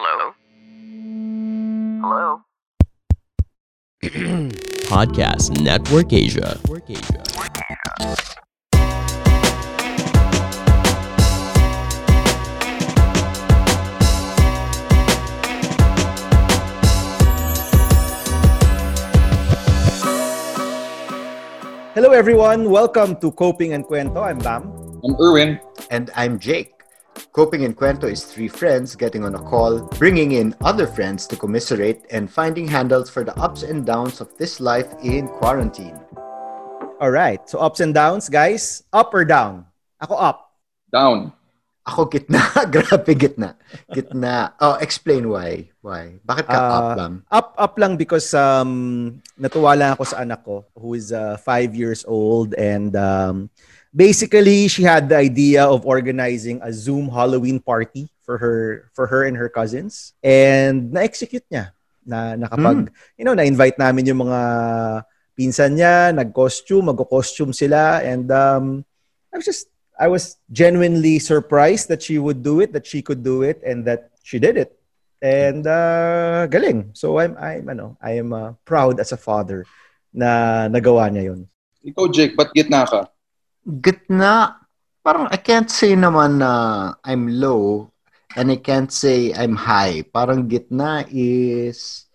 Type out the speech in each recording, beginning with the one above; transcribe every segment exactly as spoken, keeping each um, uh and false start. Hello? Hello? Podcast Network Asia. Network Asia. Hello everyone, welcome to Coping en Cuento. I'm Bam. I'm Erwin. And I'm Jake. Coping en Cuento is three friends getting on a call, bringing in other friends to commiserate, and finding handles for the ups and downs of this life in quarantine. Alright, so ups and downs, guys. Up or down? Ako up. Down. Ako gitna. Grabe gitna. Gitna. Oh, explain why. Why? Bakit ka uh, up lang? Up, up lang because um, natuwa lang ako sa anak ko who is uh, five years old and... Um, Basically, she had the idea of organizing a Zoom Halloween party for her for her and her cousins, and na-execute niya. Na nakapag, mm. you know, na-invite namin yung mga pinsan niya, nag-costume, mag-costume sila, and um, I was just I was genuinely surprised that she would do it, that she could do it, and that she did it. And uh, galing. So I'm I'm ano, I am uh, proud as a father na nagawa niya yun. Ikaw, Jake, ba't gitna ka? Gitna, parang I can't say naman na I'm low and I can't say I'm high. Parang gitna is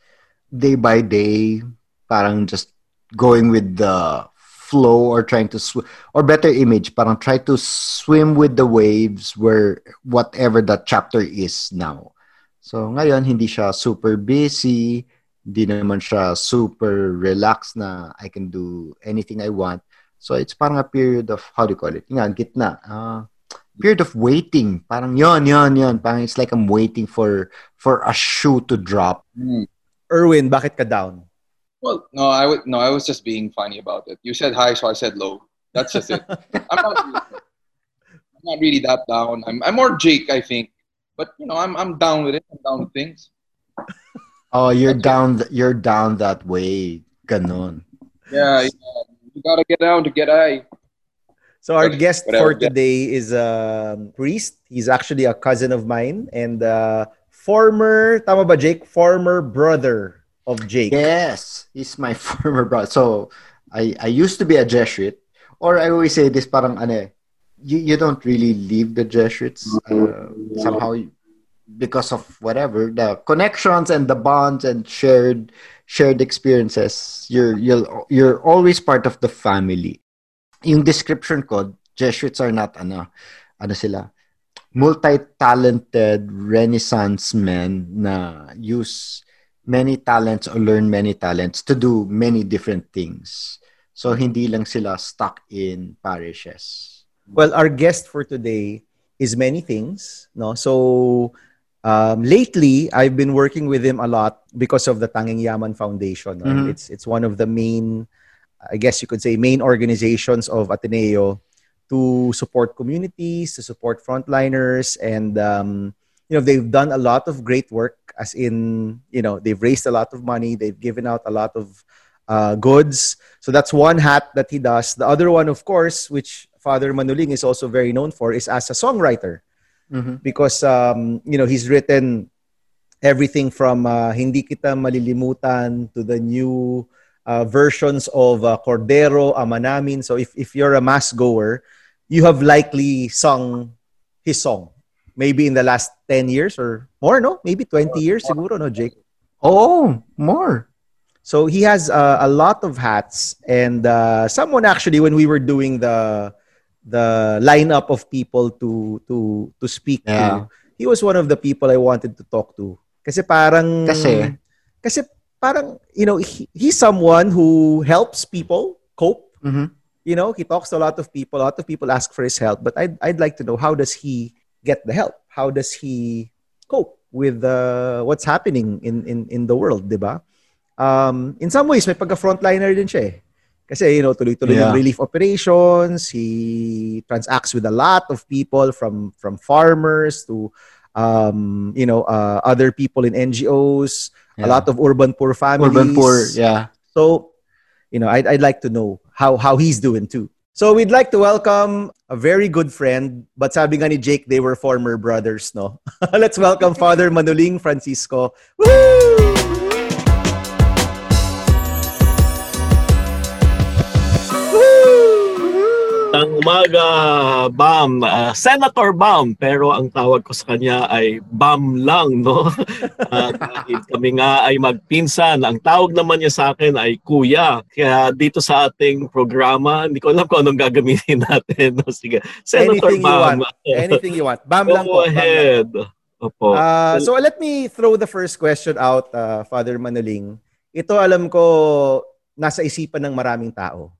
day by day, parang just going with the flow or trying to swim, or better image, parang try to swim with the waves where whatever that chapter is now. So ngayon, hindi siya super busy, hindi naman siya super relaxed na I can do anything I want. So it's parang a period of, how do you call it? Nga, gitna. Uh, period of waiting. Parang yon, yon, yon. Parang it's like I'm waiting for for a shoe to drop. Mm. Erwin, bakit ka down? Well, no, I would no, I was just being funny about it. You said high, so I said low. That's just it. I'm, not really, I'm not really that down. I'm I'm more Jake, I think. But you know, I'm I'm down with it. I'm down with things. Oh, you're That's down. Th- you're down that way. Ganon. Yeah. yeah. You gotta get down to get high. So our guest Whatever. for today is a priest. He's actually a cousin of mine and uh, former, tama ba Jake? Former brother of Jake. Yes, he's my former brother. So I, I used to be a Jesuit, or I always say this, parang ano, you, you don't really leave the Jesuits uh, somehow because of whatever, the connections and the bonds and shared shared experiences, you're you'll you're always part of the family. Yung description ko, Jesuits are not ano ano sila, multi-talented Renaissance men na use many talents or learn many talents to do many different things. So hindi lang sila stuck in parishes. Well, our guest for today is many things, no? So Um, lately, I've been working with him a lot because of the Tanging Yaman Foundation. Right? Mm-hmm. It's it's one of the main, I guess you could say, main organizations of Ateneo to support communities, to support frontliners, and um, you know, they've done a lot of great work. As in, you know, they've raised a lot of money, they've given out a lot of uh, goods. So that's one hat that he does. The other one, of course, which Father Manoling is also very known for, is as a songwriter. Mm-hmm. Because, um, you know, he's written everything from uh, Hindi Kita Malilimutan to the new uh, versions of uh, Cordero, Ama Namin. So if, if you're a mass goer, you have likely sung his song. Maybe in the last ten years or more, no? Maybe twenty years, siguro, no, Jake? Oh, more. So he has uh, a lot of hats. And uh, someone actually, when we were doing the... the lineup of people to to to speak yeah. to. He was one of the people I wanted to talk to. Kasi parang... Kasi? Kasi parang, you know, he, he's someone who helps people cope. Mm-hmm. You know, he talks to a lot of people. A lot of people ask for his help. But I'd, I'd like to know, how does he get the help? How does he cope with uh, what's happening in, in, in the world, di ba? Um, in some ways, may pagka-frontliner din siya eh. Kasi, you know, tuloy-tuloy yeah. yung relief operations. He transacts with a lot of people, from from farmers to, um, you know, uh, other people in N G Os, yeah. a lot of urban poor families. Urban poor, yeah. So, you know, I'd, I'd like to know how, how he's doing too. So we'd like to welcome a very good friend, but sabi nga ni Jake, they were former brothers, no? Let's welcome Father Manoling Francisco. Woo! Ang umaga, Bam. Uh, Senator Bam, pero ang tawag ko sa kanya ay Bam lang, no? At uh, kami nga ay magpinsan. Ang tawag naman niya sa akin ay Kuya. Kaya dito sa ating programa, hindi ko alam kung anong gagamitin natin. No? Sige. Senator Anything Bam. You want. Anything you want. Bam lang po. Go ahead. Opo. Uh, so let me throw the first question out, uh, Father Manoling. Ito alam ko nasa isipan ng maraming tao.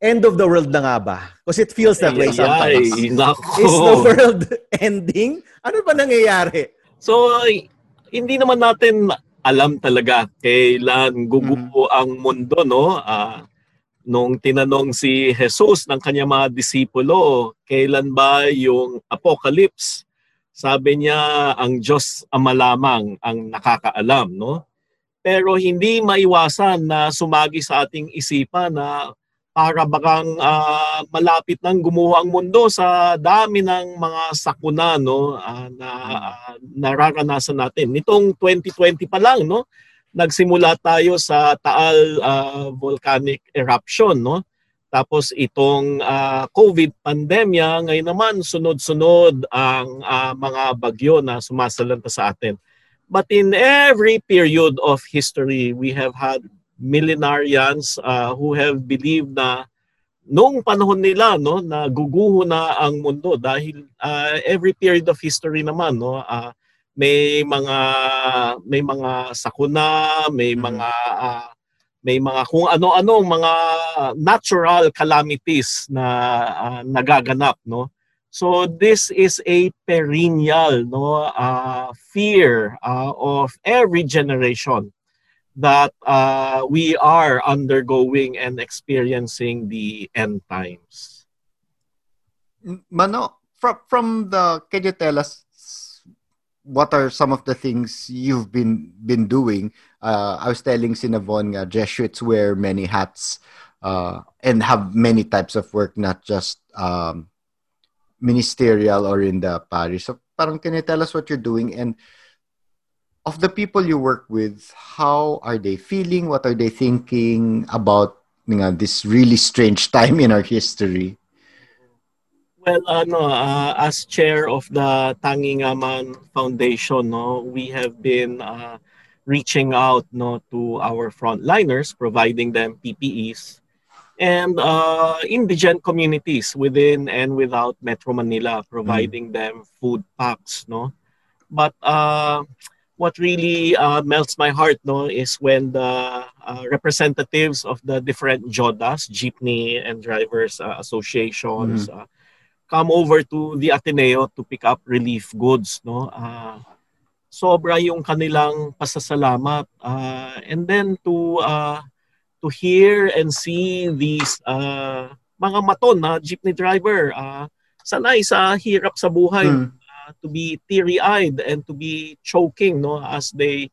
End of the world na nga ba? Because it feels that way sometimes. Ay, nako. Is the world ending? Ano ba nangyayari? So, hindi naman natin alam talaga kailan guguho mm-hmm. ang mundo, no? Uh, nung tinanong si Jesus ng kanyang mga disipulo, kailan ba yung apocalypse? Sabi niya, ang Diyos ama lamang ang nakakaalam, no? Pero hindi maiwasan na sumagi sa ating isipan na para bakang uh, malapit nang gumuho ang mundo sa dami ng mga sakuna, no, uh, na uh, nararanasan natin. Nitong twenty twenty pa lang, no, nagsimula tayo sa Taal uh, volcanic eruption, no. Tapos itong uh, COVID pandemya, ngayon naman sunod-sunod ang uh, mga bagyo na sumasalanta sa atin. But in every period of history, we have had millenarians uh, who have believed na noong panahon nila, no, na guguho na ang mundo dahil uh, every period of history naman, no, uh, may mga may mga sakuna, may mga uh, may mga kung ano-ano mga natural calamities na uh, nagaganap, no. So this is a perennial, no, uh, fear uh, of every generation that uh, we are undergoing and experiencing the end times. Mano, from, from the, can you tell us what are some of the things you've been been doing? Uh, I was telling Sinavon, uh, Jesuits wear many hats uh, and have many types of work, not just um, ministerial or in the parish. So, parang, can you tell us what you're doing? And of the people you work with, how are they feeling? What are they thinking about, you know, this really strange time in our history? Well, uh, no, uh, as chair of the Tanging Yaman Foundation, no, we have been uh, reaching out, no, to our frontliners, providing them P P Es, and uh, indigent communities within and without Metro Manila, providing mm. them food packs, no. But uh, what really uh, melts my heart, no, is when the uh, representatives of the different Jodas, Jeepney and Drivers uh, Associations, mm-hmm. uh, come over to the Ateneo to pick up relief goods, no. Uh, sobra yung kanilang pasasalamat. Uh, and then to uh, to hear and see these uh, mga maton na Jeepney driver, uh, sanay sa hirap sa buhay. Mm. To be teary-eyed and to be choking, no, as they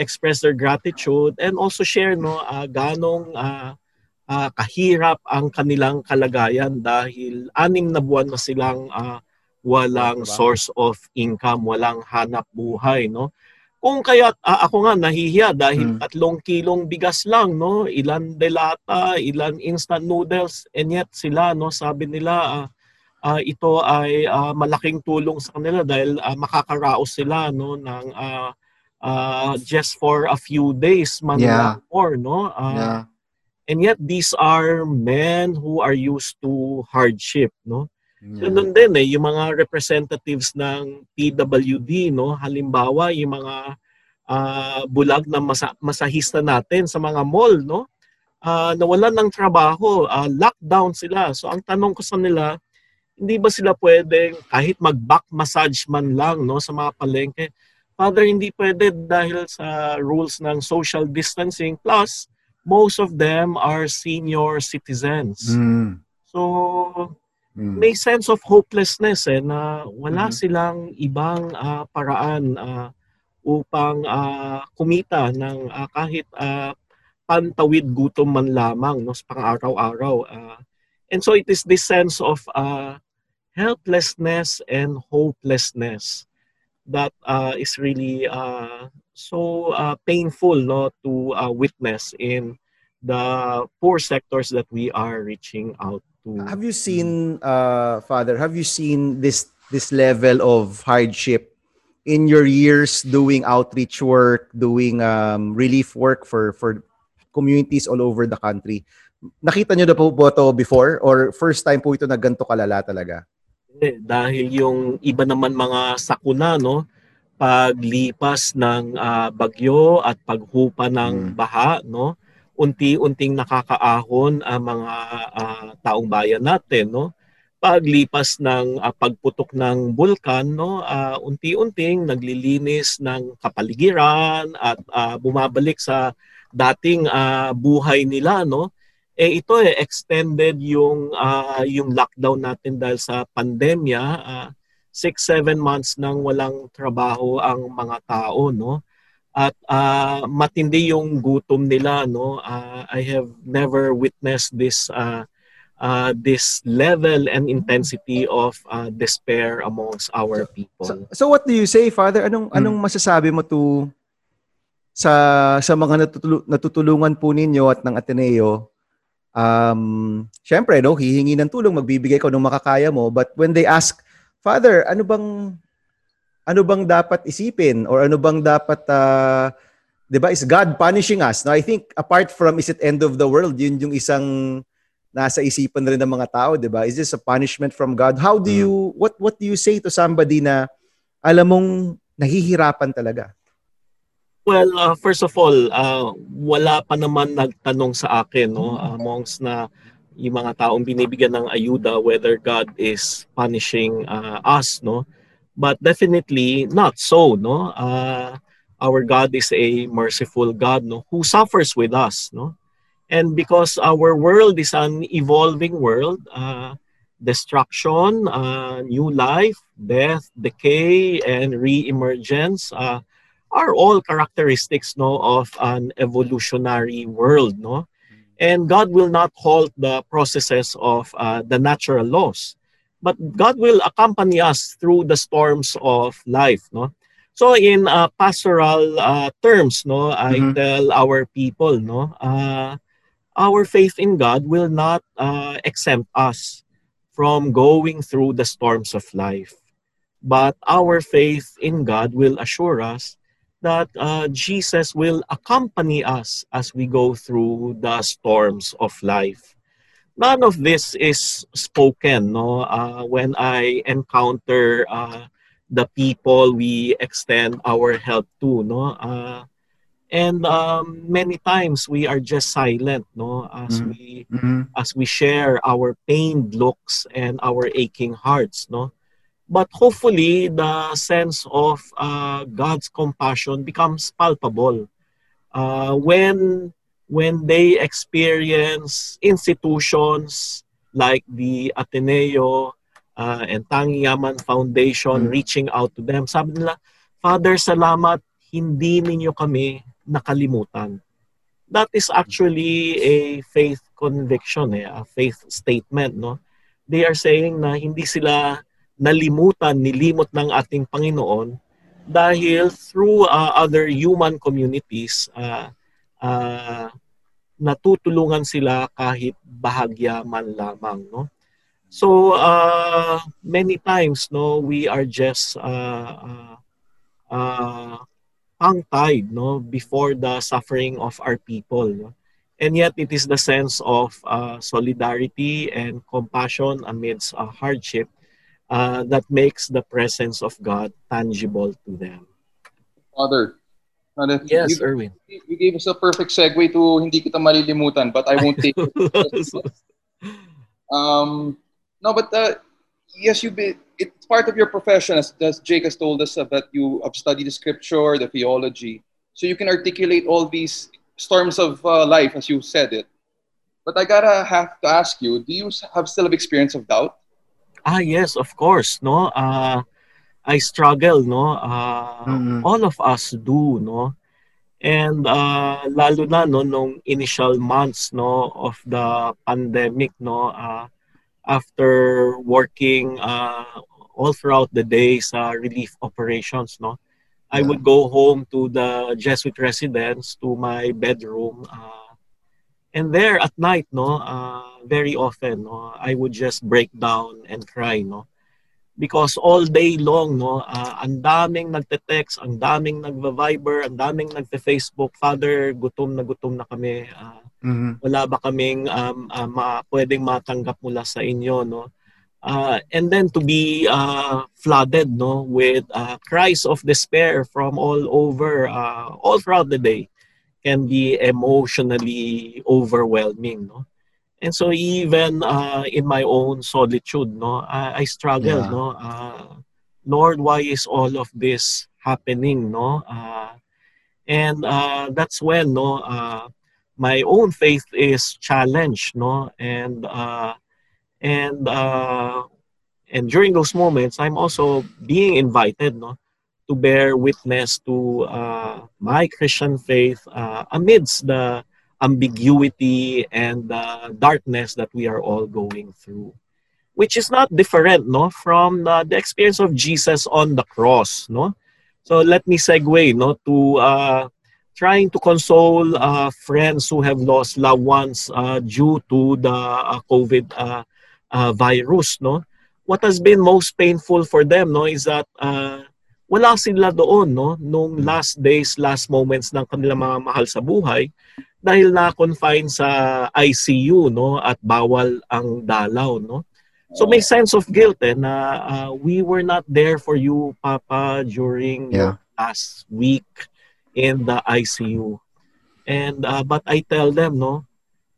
express their gratitude and also share, no, uh, ganong uh, uh, kahirap ang kanilang kalagayan dahil anim na buwan na silang uh, walang source of income, walang hanap buhay, no. Kung kaya uh, ako nga nahihiya dahil hmm. tatlong kilong bigas lang, no, ilan delata, ilan instant noodles, and yet sila, no, sabi nila uh, Uh, ito ay uh, malaking tulong sa kanila dahil uh, makakaraos sila, no, ng uh, uh, just for a few days man yeah. or no uh, yeah. and yet these are men who are used to hardship, no. Yeah. Ganun din eh yung mga representatives ng P W D, no, halimbawa yung mga uh, bulag na masa- masahista natin sa mga mall, no, uh, nawalan ng trabaho, uh, lockdown sila. So ang tanong ko sa nila, hindi ba sila pwedeng kahit mag-back massage man lang, no, sa mga palengke? Father, hindi pwede dahil sa rules ng social distancing. Plus, most of them are senior citizens. Mm. So, mm. may sense of hopelessness eh, na wala mm. silang ibang uh, paraan uh, upang uh, kumita ng uh, kahit uh, pantawid gutom man lamang, no, sa pang-araw-araw. Uh, And so it is this sense of uh, helplessness and hopelessness that uh, is really uh, so uh, painful no, to uh, witness in the poor sectors that we are reaching out to. Have you seen, uh, Father, have you seen this, this level of hardship in your years doing outreach work, doing um, relief work for, for communities all over the country? Nakita nyo na po po ito before or first time po ito na ganito kalala talaga? Eh, dahil yung iba naman mga sakuna, no? Paglipas ng uh, bagyo at paghupa ng hmm. baha, no? Unti-unting nakakaahon ang mga uh, taong bayan natin, no? Paglipas ng uh, pagputok ng bulkan, no, uh, unti-unting naglilinis ng kapaligiran at uh, bumabalik sa dating uh, buhay nila, no. Eh ito eh extended yung uh, yung lockdown natin dahil sa pandemya, uh, six seven months nang walang trabaho ang mga tao, no. At uh, matindi yung gutom nila, no. Uh, I have never witnessed this uh, Uh, this level and intensity of uh, despair amongst our people. So, so what do you say, Father? Anong hmm. anong masasabi mo to sa sa mga natutul- natutulungan po ninyo at ng Ateneo? Um, syempre, no, hihingi ng tulong, magbibigay ka ng makakaya mo, but when they ask, Father, ano bang ano bang dapat isipin or ano bang dapat uh, 'di ba, is God punishing us? Now, I think apart from is it end of the world, yun yung isang nasa isipan rin ng mga tao, di ba? Is this a punishment from God? How do you, what what do you say to somebody na alam mong nahihirapan talaga? Well, uh, first of all, uh, wala pa naman nagtanong sa akin, no? Amongst na yung mga taong binibigyan ng ayuda, whether God is punishing uh, us, no? But definitely not so, no? Uh, our God is a merciful God, no? Who suffers with us, no? And because our world is an evolving world, uh, destruction, uh, new life, death, decay, and re-emergence uh, are all characteristics no, of an evolutionary world. No? And God will not halt the processes of uh, the natural laws, but God will accompany us through the storms of life. No? So in uh, pastoral uh, terms, no, I mm-hmm. tell our people, no, uh, our faith in God will not uh, exempt us from going through the storms of life. But our faith in God will assure us that uh, Jesus will accompany us as we go through the storms of life. None of this is spoken, no? Uh, when I encounter uh, the people we extend our help to, no? Uh, And um, many times we are just silent, no, as mm-hmm. we as we share our pained looks and our aching hearts, no. But hopefully, the sense of uh, God's compassion becomes palpable uh, when when they experience institutions like the Ateneo uh, and Tanging Yaman Foundation mm-hmm. reaching out to them. Sabi nila, Father, salamat, hindi ninyo kami nakalimutan. That is actually a faith conviction, eh, a faith statement, no? They are saying na hindi sila nalimutan, nilimot ng ating Panginoon dahil through uh, other human communities, uh, uh, natutulungan sila kahit bahagya man lamang, no? So, uh, many times, no, we are just uh, uh, tongue-tied, no, before the suffering of our people, no? And yet it is the sense of uh, solidarity and compassion amidst uh, hardship uh, that makes the presence of God tangible to them. Father, yes, you, Erwin, you gave us a perfect segue to Hindi Kita Malilimutan, but I won't take it. um, no, but uh, yes, you be. It's part of your profession, as, as Jake has told us, uh, that you have studied the scripture, the theology. So you can articulate all these storms of uh, life, as you said it. But I gotta have to ask you, do you have still have experience of doubt? Ah, yes, of course. No, uh, I struggle. No, uh, mm-hmm. all of us do. No, and uh, lalo na no, nung initial months no of the pandemic. No, uh, after working uh, all throughout the day sa relief operations, no, I would go home to the Jesuit residence, to my bedroom, uh, and there at night, no, uh, very often, no, I would just break down and cry, no, because all day long, no, uh, ang daming nagte-text, ang daming nagva-Viber, ang daming nagte-Facebook, Father, gutom na gutom na kami, uh, mm-hmm. wala ba kaming um, uh, ma- pwedeng matanggap mula sa inyo, no. Uh, and then to be uh, flooded, no, with uh, cries of despair from all over, uh, all throughout the day, can be emotionally overwhelming, no. And so even uh, in my own solitude, no, I, I struggle, yeah. no. Uh, Lord, why is all of this happening, no? Uh, and uh, that's when, no, uh, my own faith is challenged, no, and. Uh, And uh, and during those moments, I'm also being invited, no, to bear witness to uh, my Christian faith uh, amidst the ambiguity and the darkness that we are all going through, which is not different, no, from uh, the experience of Jesus on the cross, no. So let me segue, no, to uh, trying to console uh, friends who have lost loved ones uh, due to the uh, COVID uh, Uh, virus, no. What has been most painful for them, no, is that uh, wala sila doon, no, nung last days, last moments ng kanilang mga mahal sa buhay, dahil na-confine sa I C U, no, at bawal ang dalaw, no. So may sense of guilt, eh, na uh, we were not there for you, Papa, during yeah. last week in the I C U. And uh, but I tell them, no,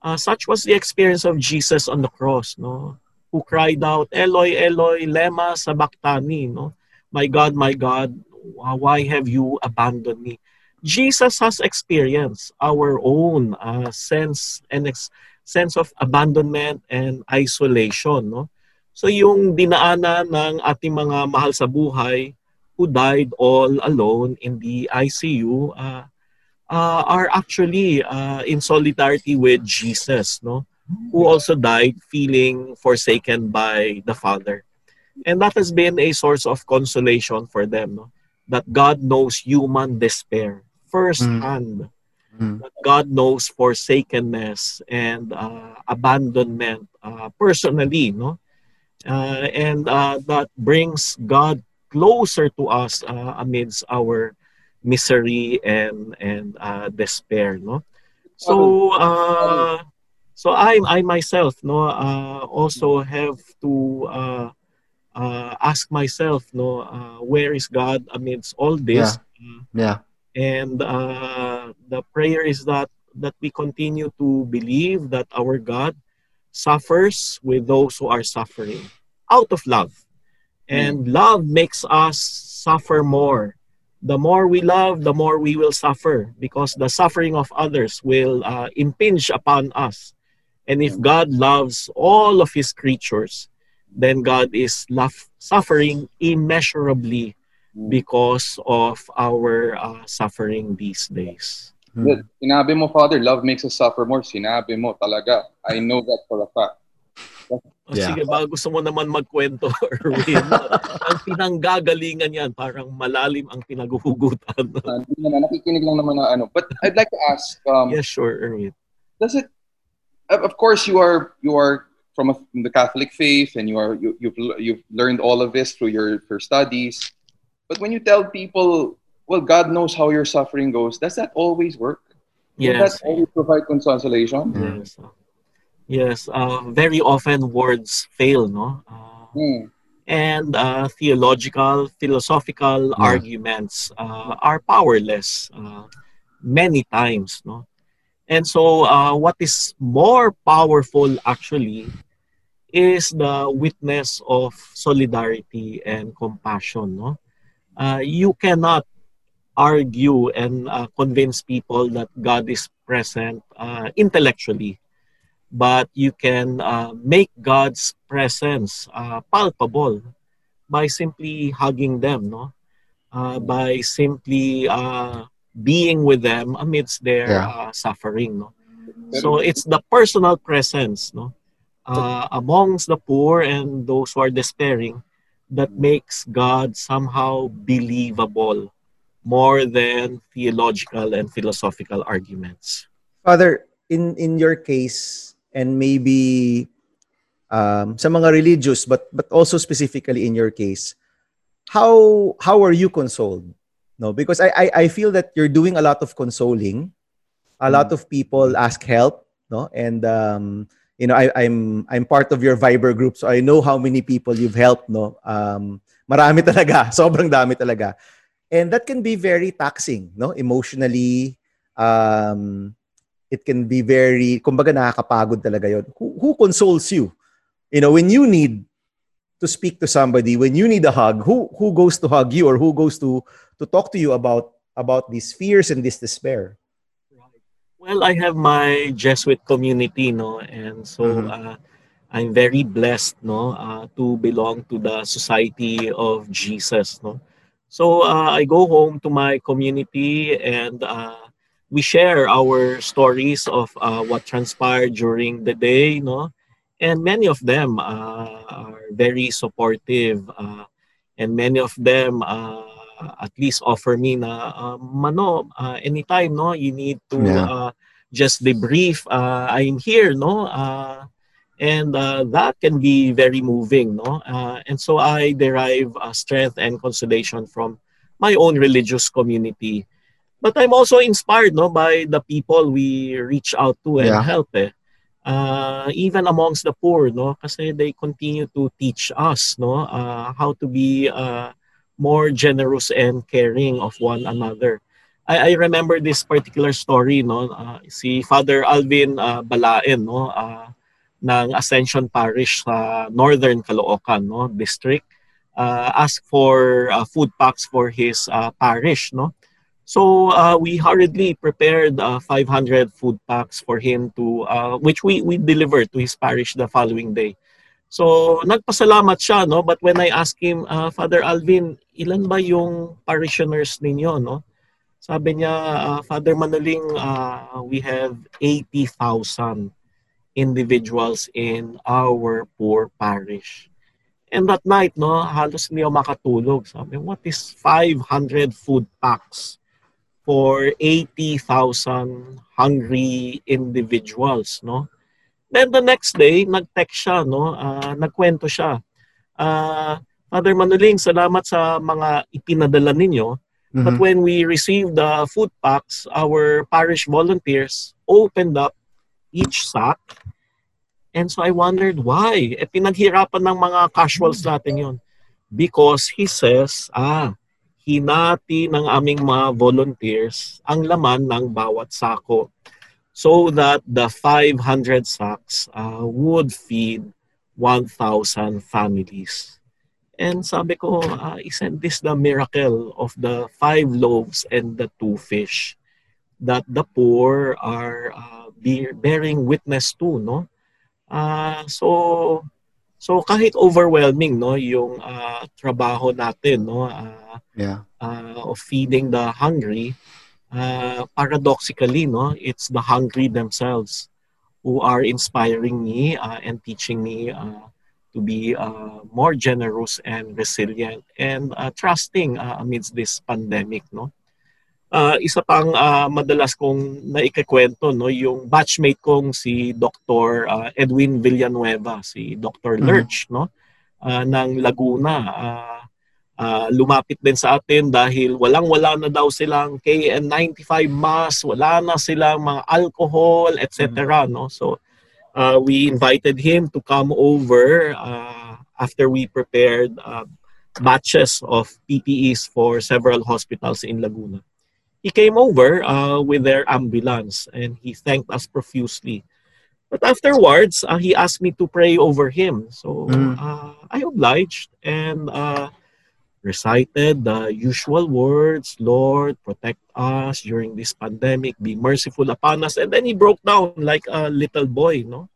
uh, such was the experience of Jesus on the cross, no, who cried out, Eloi, Eloi, lema sabachthani, no? My God, my God, why have you abandoned me? Jesus has experienced our own uh, sense and ex- sense of abandonment and isolation, no? So yung dinaanan ng ating mga mahal sa buhay who died all alone in the I C U uh, uh, are actually uh, in solidarity with Jesus, no? Who also died feeling forsaken by the Father. And that has been a source of consolation for them, no? That God knows human despair firsthand. Mm. That God knows forsakenness and uh, abandonment uh, personally, no? Uh, and uh, that brings God closer to us uh, amidst our misery and, and uh, despair, no? So, uh, So I, I myself, no, uh, also have to uh, uh, ask myself, no, uh, where is God amidst all this? Yeah. yeah. And uh, the prayer is that that we continue to believe that our God suffers with those who are suffering out of love, and mm. love makes us suffer more. The more we love, the more we will suffer, because the suffering of others will uh, impinge upon us. And if God loves all of His creatures, then God is laf- suffering immeasurably because of our uh, suffering these days. Hmm. Sinabi mo, Father, love makes us suffer more. Sinabi mo talaga. I know that for a fact. Yeah. Sige, ba gusto mo naman magkwento, Erwin. Ang pinanggagalingan yan, parang malalim ang pinaguhugutan. Hindi naman, nakikinig lang naman na ano. But I'd like to ask... Um, yeah, sure, Erwin. Does it... Of course, you are you are from, a, from the Catholic faith, and you are you, you've you've learned all of this through your, your studies. But when you tell people, well, God knows how your suffering goes, does that always work? Yes. Does that always provide consolation? Yes. Yes. Uh, very often words fail, no? Uh, mm. And uh, theological, philosophical yeah. arguments uh, are powerless uh, many times, no? And so uh, what is more powerful actually is the witness of solidarity and compassion, no? Uh, you cannot argue and uh, convince people that God is present uh, intellectually, but you can uh, make God's presence uh, palpable by simply hugging them, no? Uh, by simply... Uh, being with them amidst their yeah. uh, suffering, no? So it's the personal presence, no, uh, amongst the poor and those who are despairing that makes God somehow believable more than theological and philosophical arguments. Father, in, in your case, and maybe um, sa mga religious, but, but also specifically in your case, how how are you consoled? No, because I, I, I feel that you're doing a lot of consoling. A lot of people ask help, no? And um, you know, I, I'm I'm part of your Viber group, so I know how many people you've helped, no? Um, marami talaga, sobrang dami talaga, and that can be very taxing, no? Emotionally, um, it can be very, kumbaga nakakapagod talaga yon. Who, who consoles you? You know, when you need to speak to somebody, when you need a hug, who who goes to hug you or who goes to to talk to you about about these fears and this despair? Well, I have my Jesuit community, no, and so uh, I'm very blessed, no, uh, to belong to the Society of Jesus, no. So uh, I go home to my community, and uh, we share our stories of uh, what transpired during the day, no, and many of them uh, are very supportive, uh, and many of them uh, at least offer me na uh, mano uh, anytime, no, you need to yeah. uh, just debrief, uh, I'm here, no, uh, and uh, that can be very moving, no, uh, and so I derive uh, strength and consolation from my own religious community, but I'm also inspired, no, by the people we reach out to and yeah. help eh. uh, even amongst the poor, no, kasi they continue to teach us, no, uh, how to be uh, more generous and caring of one another. I, I remember this particular story, no, uh, si Father Alvin uh, Balaen, no, uh, ng Ascension Parish sa uh, Northern Kalookan, no, district, uh, asked for uh, food packs for his uh, parish, no. So uh, we hurriedly prepared uh, five hundred food packs for him to, uh, which we we delivered to his parish the following day. So, nagpasalamat siya, no? But when I asked him, uh, Father Alvin, ilan ba yung parishioners ninyo, no? Sabi niya, uh, Father Manoling, uh, we have eighty thousand individuals in our poor parish. And that night, no, halos hindi ako makatulog. Sabi, what is five hundred food packs for eighty thousand hungry individuals, no? Then the next day, nag-text siya, no? Uh, nagkwento siya. Uh, Father Manoling, salamat sa mga ipinadala ninyo. Mm-hmm. But when we received the uh, food packs, our parish volunteers opened up each sack. And so I wondered why. Eh, pinaghirapan ng mga casuals natin yon. Because he says, ah, hinati ng aming mga volunteers ang laman ng bawat sako, so that the five hundred sacks uh, would feed one thousand families. And sabi ko, uh, isn't this the miracle of the five loaves and the two fish that the poor are uh, be- bearing witness to, no? Uh, so, so kahit overwhelming, no, yung uh, trabaho natin, no, uh, yeah. uh, of feeding the hungry, Uh, paradoxically, no, it's the hungry themselves who are inspiring me uh, and teaching me uh, to be uh, more generous and resilient and uh, trusting uh, amidst this pandemic, no. Uh, isa pang uh, madalas kong naikikwento, no, yung batchmate kong si Doctor Uh, Edwin Villanueva, si Doctor Lerch, mm-hmm. no, uh, ng Laguna. Uh, Uh, lumapit din sa atin dahil walang-wala na daw silang K N ninety-five mask, wala na silang mga alcohol, et cetera. No? So, uh, we invited him to come over uh, after we prepared uh, batches of P P Es for several hospitals in Laguna. He came over uh, with their ambulance and he thanked us profusely. But afterwards, uh, he asked me to pray over him. So, uh, I obliged and uh, recited the usual words, Lord, protect us during this pandemic, be merciful upon us. And then he broke down like a little boy, no?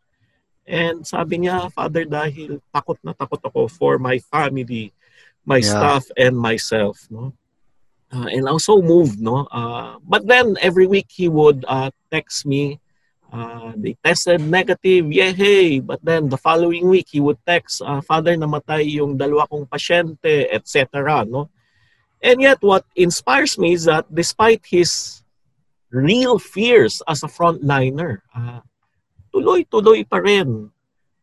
And sabi niya, Father, dahil takot na takot ako for my family, my yeah. staff, and myself, no? Uh, and I was so moved, no? Uh, but then every week he would uh, text me Uh, they tested negative, yehey! But then the following week, he would text, uh, Father, namatay yung dalawa kong pasyente, et cetera. No? And yet, what inspires me is that despite his real fears as a frontliner, uh, tuloy-tuloy pa rin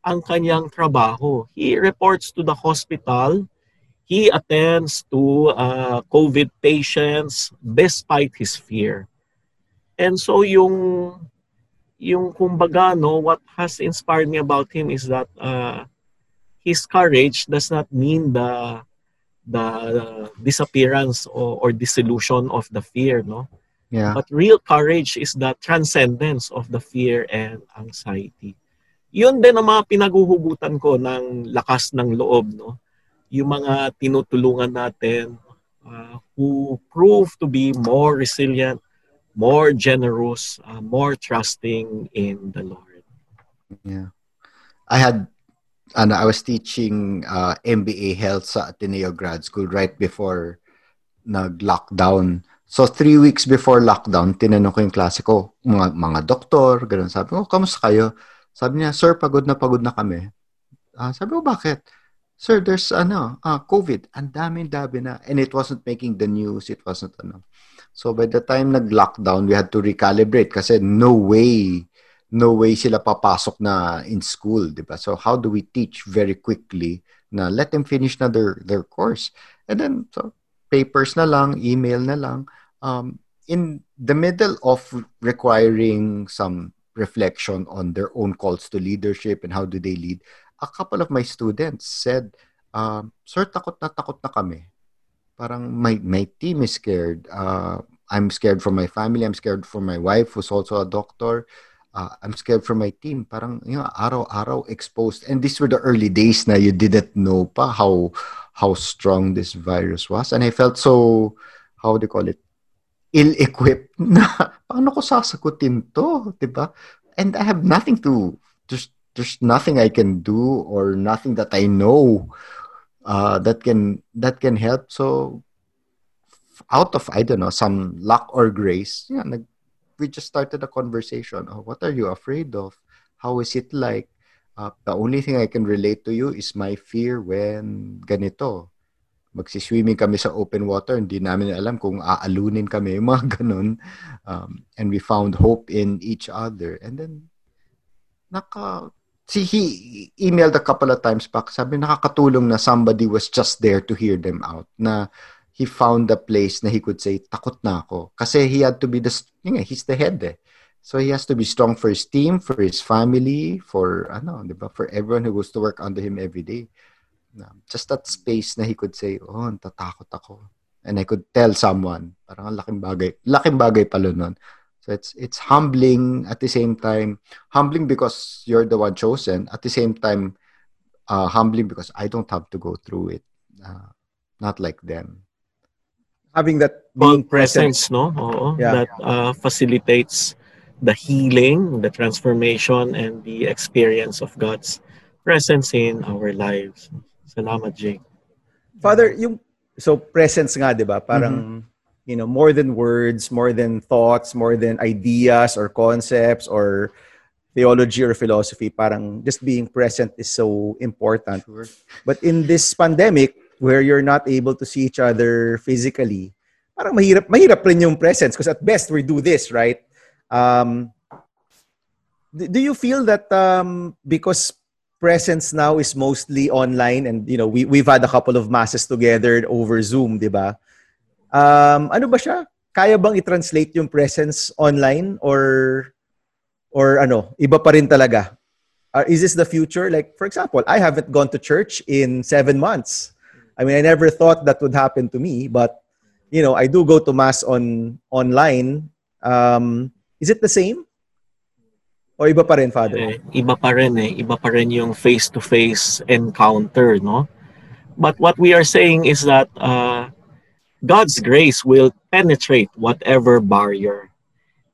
ang kanyang trabaho. He reports to the hospital. He attends to uh, COVID patients despite his fear. And so yung... yung kumbaga, no, what has inspired me about him is that uh, his courage does not mean the the disappearance or, or dissolution of the fear, no? Yeah. But real courage is the transcendence of the fear and anxiety. Yun din ang mga pinaguhugutan ko ng lakas ng loob, no? Yung mga tinutulungan natin uh, who prove to be more resilient, more generous, uh, more trusting in the Lord. Yeah. I had, ano, I was teaching uh, M B A Health sa Ateneo grad school right before nag-lockdown. So, three weeks before lockdown, tinanong ko yung klase ko, mga, mga doktor, ganun. Sabi ko, oh, kamusta kayo? Sabi niya, sir, pagod na pagod na kami. Uh, sabi ko, bakit? Sir, there's ano, uh, COVID. Ang dami-dami na. And it wasn't making the news. It wasn't ano. So by the time nag-lockdown, we had to recalibrate kasi no way, no way sila papasok na in school, di ba? So how do we teach very quickly na let them finish na their, their course? And then, so papers na lang, email na lang. Um, in the middle of requiring some reflection on their own calls to leadership and how do they lead, a couple of my students said, um, sir, takot na takot na kami. Parang my, my team is scared. Uh, I'm scared for my family. I'm scared for my wife, who's also a doctor. Uh, I'm scared for my team. Parang, you know, araw-araw exposed. And these were the early days na you didn't know pa how how strong this virus was. And I felt so, how do you call it, ill-equipped na, paano ko sasagutin to? Diba? And I have nothing to, there's, there's nothing I can do or nothing that I know Uh, that can that can help. So out of, I don't know, some luck or grace, yeah, nag, we just started a conversation. Oh, what are you afraid of? How is it like? Uh, the only thing I can relate to you is my fear when ganito. Magsiswimming kami sa open water, hindi namin alam kung aalunin kami, mga ganun. Um, and we found hope in each other. And then, naka... See, he emailed a couple of times back. Sabi, nakakatulong na somebody was just there to hear them out. Na he found a place na he could say, takot na ako. Kasi he had to be the, yun nga, he's the head eh. So he has to be strong for his team, for his family, for, ano, di ba, for everyone who goes to work under him every day. Just that space na he could say, oh, natatakot ako. And I could tell someone, parang laking bagay, laking bagay pala nun. So it's, it's humbling at the same time. Humbling because you're the one chosen. At the same time, uh, humbling because I don't have to go through it. Uh, not like them. Having that being presence, presence, no? Oo, yeah. That uh, facilitates the healing, the transformation, and the experience of God's presence in our lives. Salamat, Jake. Father, yung, so presence nga, di ba? Parang... Mm-hmm. You know, more than words, more than thoughts, more than ideas or concepts or theology or philosophy, parang just being present is so important. Sure. But in this pandemic, where you're not able to see each other physically, parang mahirap, mahirap rin yung presence because at best we do this, right? Um, do you feel that um, because presence now is mostly online and, you know, we, we've had a couple of masses together over Zoom, di ba? Um, ano ba siya? Kaya bang i-translate yung presence online or or ano, iba pa rin talaga? Or is this the future? Like, for example, I haven't gone to church in seven months. I mean, I never thought that would happen to me, but, you know, I do go to mass on online. Um, is it the same? O iba pa rin, Father? Iba pa rin eh. Iba pa rin yung face-to-face encounter, no? But what we are saying is that, uh, God's grace will penetrate whatever barrier.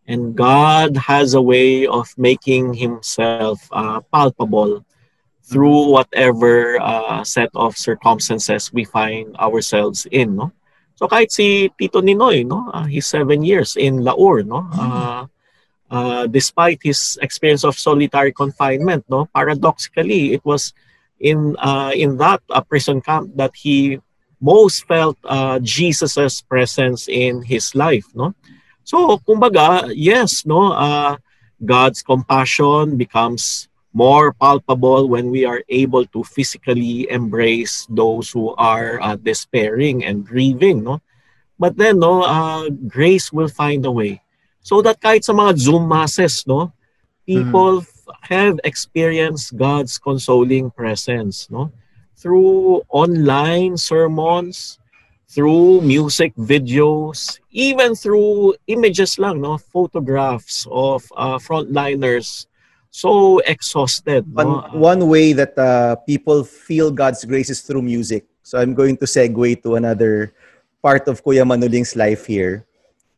And God has a way of making himself uh, palpable through whatever uh, set of circumstances we find ourselves in. No? So kahit si Tito Ninoy, no? Uh, he's seven years in Laur, no? Uh, uh, despite his experience of solitary confinement. No, paradoxically, it was in uh, in that uh, prison camp that he most felt uh, Jesus's presence in his life. No, so kumbaga, yes, no, uh, God's compassion becomes more palpable when we are able to physically embrace those who are uh, despairing and grieving. No, but then no, uh, grace will find a way. So that kahit sa mga Zoom masses, no, people mm-hmm. have experienced God's consoling presence, no, through online sermons, through music videos, even through images lang, no, photographs of uh, frontliners. So exhausted. One, no? one way that uh, people feel God's grace is through music. So I'm going to segue to another part of Kuya Manoling's life here.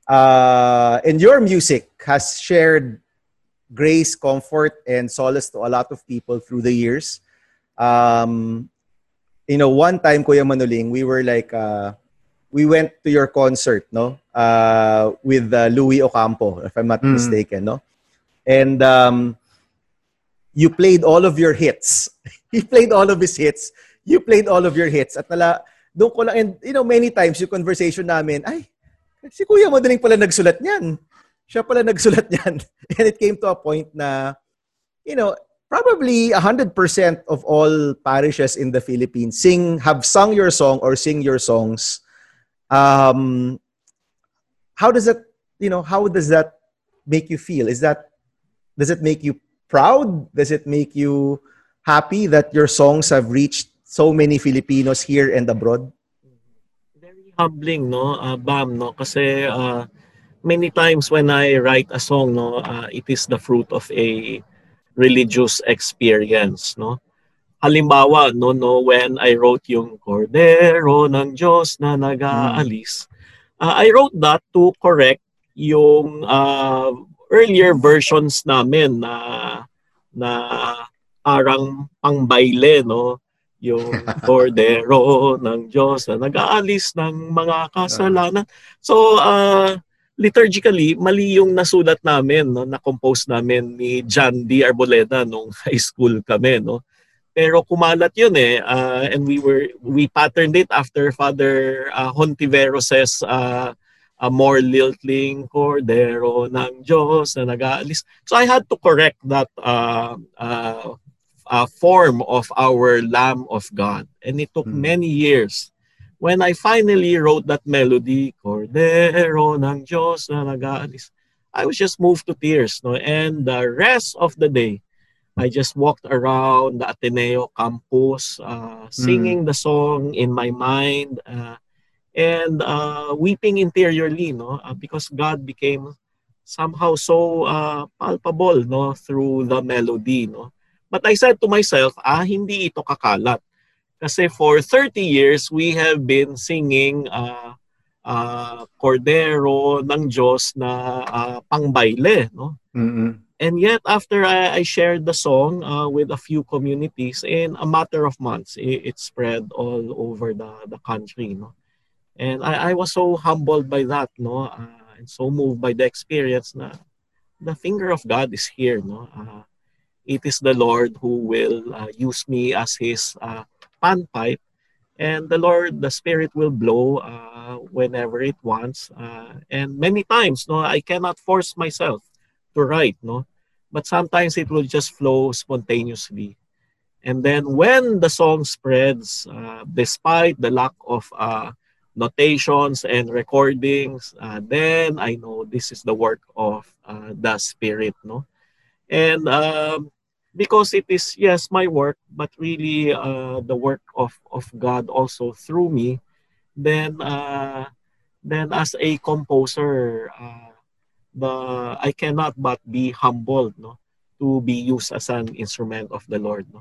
Uh, and your music has shared grace, comfort, and solace to a lot of people through the years. Um, you know, one time, Kuya Manoling, we were like, uh, we went to your concert, no? Uh, with uh, Louis Ocampo, if I'm not mm. mistaken, no? And... Um, You played all of your hits. He played all of his hits. You played all of your hits. At nala, doon ko lang, and you know, many times yung conversation namin, ay, si Kuya Manoling pala nagsulat niyan. Siya pala nagsulat niyan. And it came to a point na, you know, probably one hundred percent of all parishes in the Philippines sing, have sung your song or sing your songs. Um, how does that, you know, how does that make you feel? Is that, does it make you proud? Does it make you happy that your songs have reached so many Filipinos here and abroad? Very humbling, no, uh, Bam, no, kasi uh, many times when I write a song, no, uh, it is the fruit of a religious experience, no. Halimbawa, no, no, when I wrote yung Cordero ng Diyos na nag-aalis, uh, I wrote that to correct yung uh, earlier versions namin na na parang pangbaile, no, yung Cordero ng Diyos na nag-aalis ng mga kasalanan. So uh, liturgically mali yung nasulat namin, no, na compose namin ni Jandi Arboleda nung high school kami, no, pero kumalat yun eh, uh, and we were we patterned it after Father uh, Hontivero says uh, a more lilting Cordero ng Diyos na nag-aalis. So I had to correct that uh, uh, uh, form of our Lamb of God. And it took hmm. many years. When I finally wrote that melody, Cordero ng Diyos na nag-aalis, I was just moved to tears. No? And the rest of the day, I just walked around the Ateneo campus, uh, singing hmm. the song in my mind, uh, and uh, weeping interiorly, no, uh, because God became somehow so uh, palpable, no, through the melody, no. But I said to myself, ah, hindi ito kakalat, kasi for thirty years we have been singing uh, uh, Cordero ng Diyos na uh, pangbaile, no. Mm-hmm. And yet after I, I shared the song uh, with a few communities, in a matter of months, it, it spread all over the the country, no. And I, I was so humbled by that, no, uh, and so moved by the experience na the finger of God is here, no. Uh, it is the Lord who will uh, use me as His uh, panpipe, and the Lord, the Spirit will blow uh, whenever it wants. Uh, and many times, no, I cannot force myself to write, no, but sometimes it will just flow spontaneously. And then when the song spreads, uh, despite the lack of uh, notations and recordings, uh, then I know this is the work of uh, the Spirit, no. And um, because it is, yes, my work, but really uh, the work of, of God also through me, then uh, then as a composer, uh, the I cannot but be humbled, no, to be used as an instrument of the Lord, no.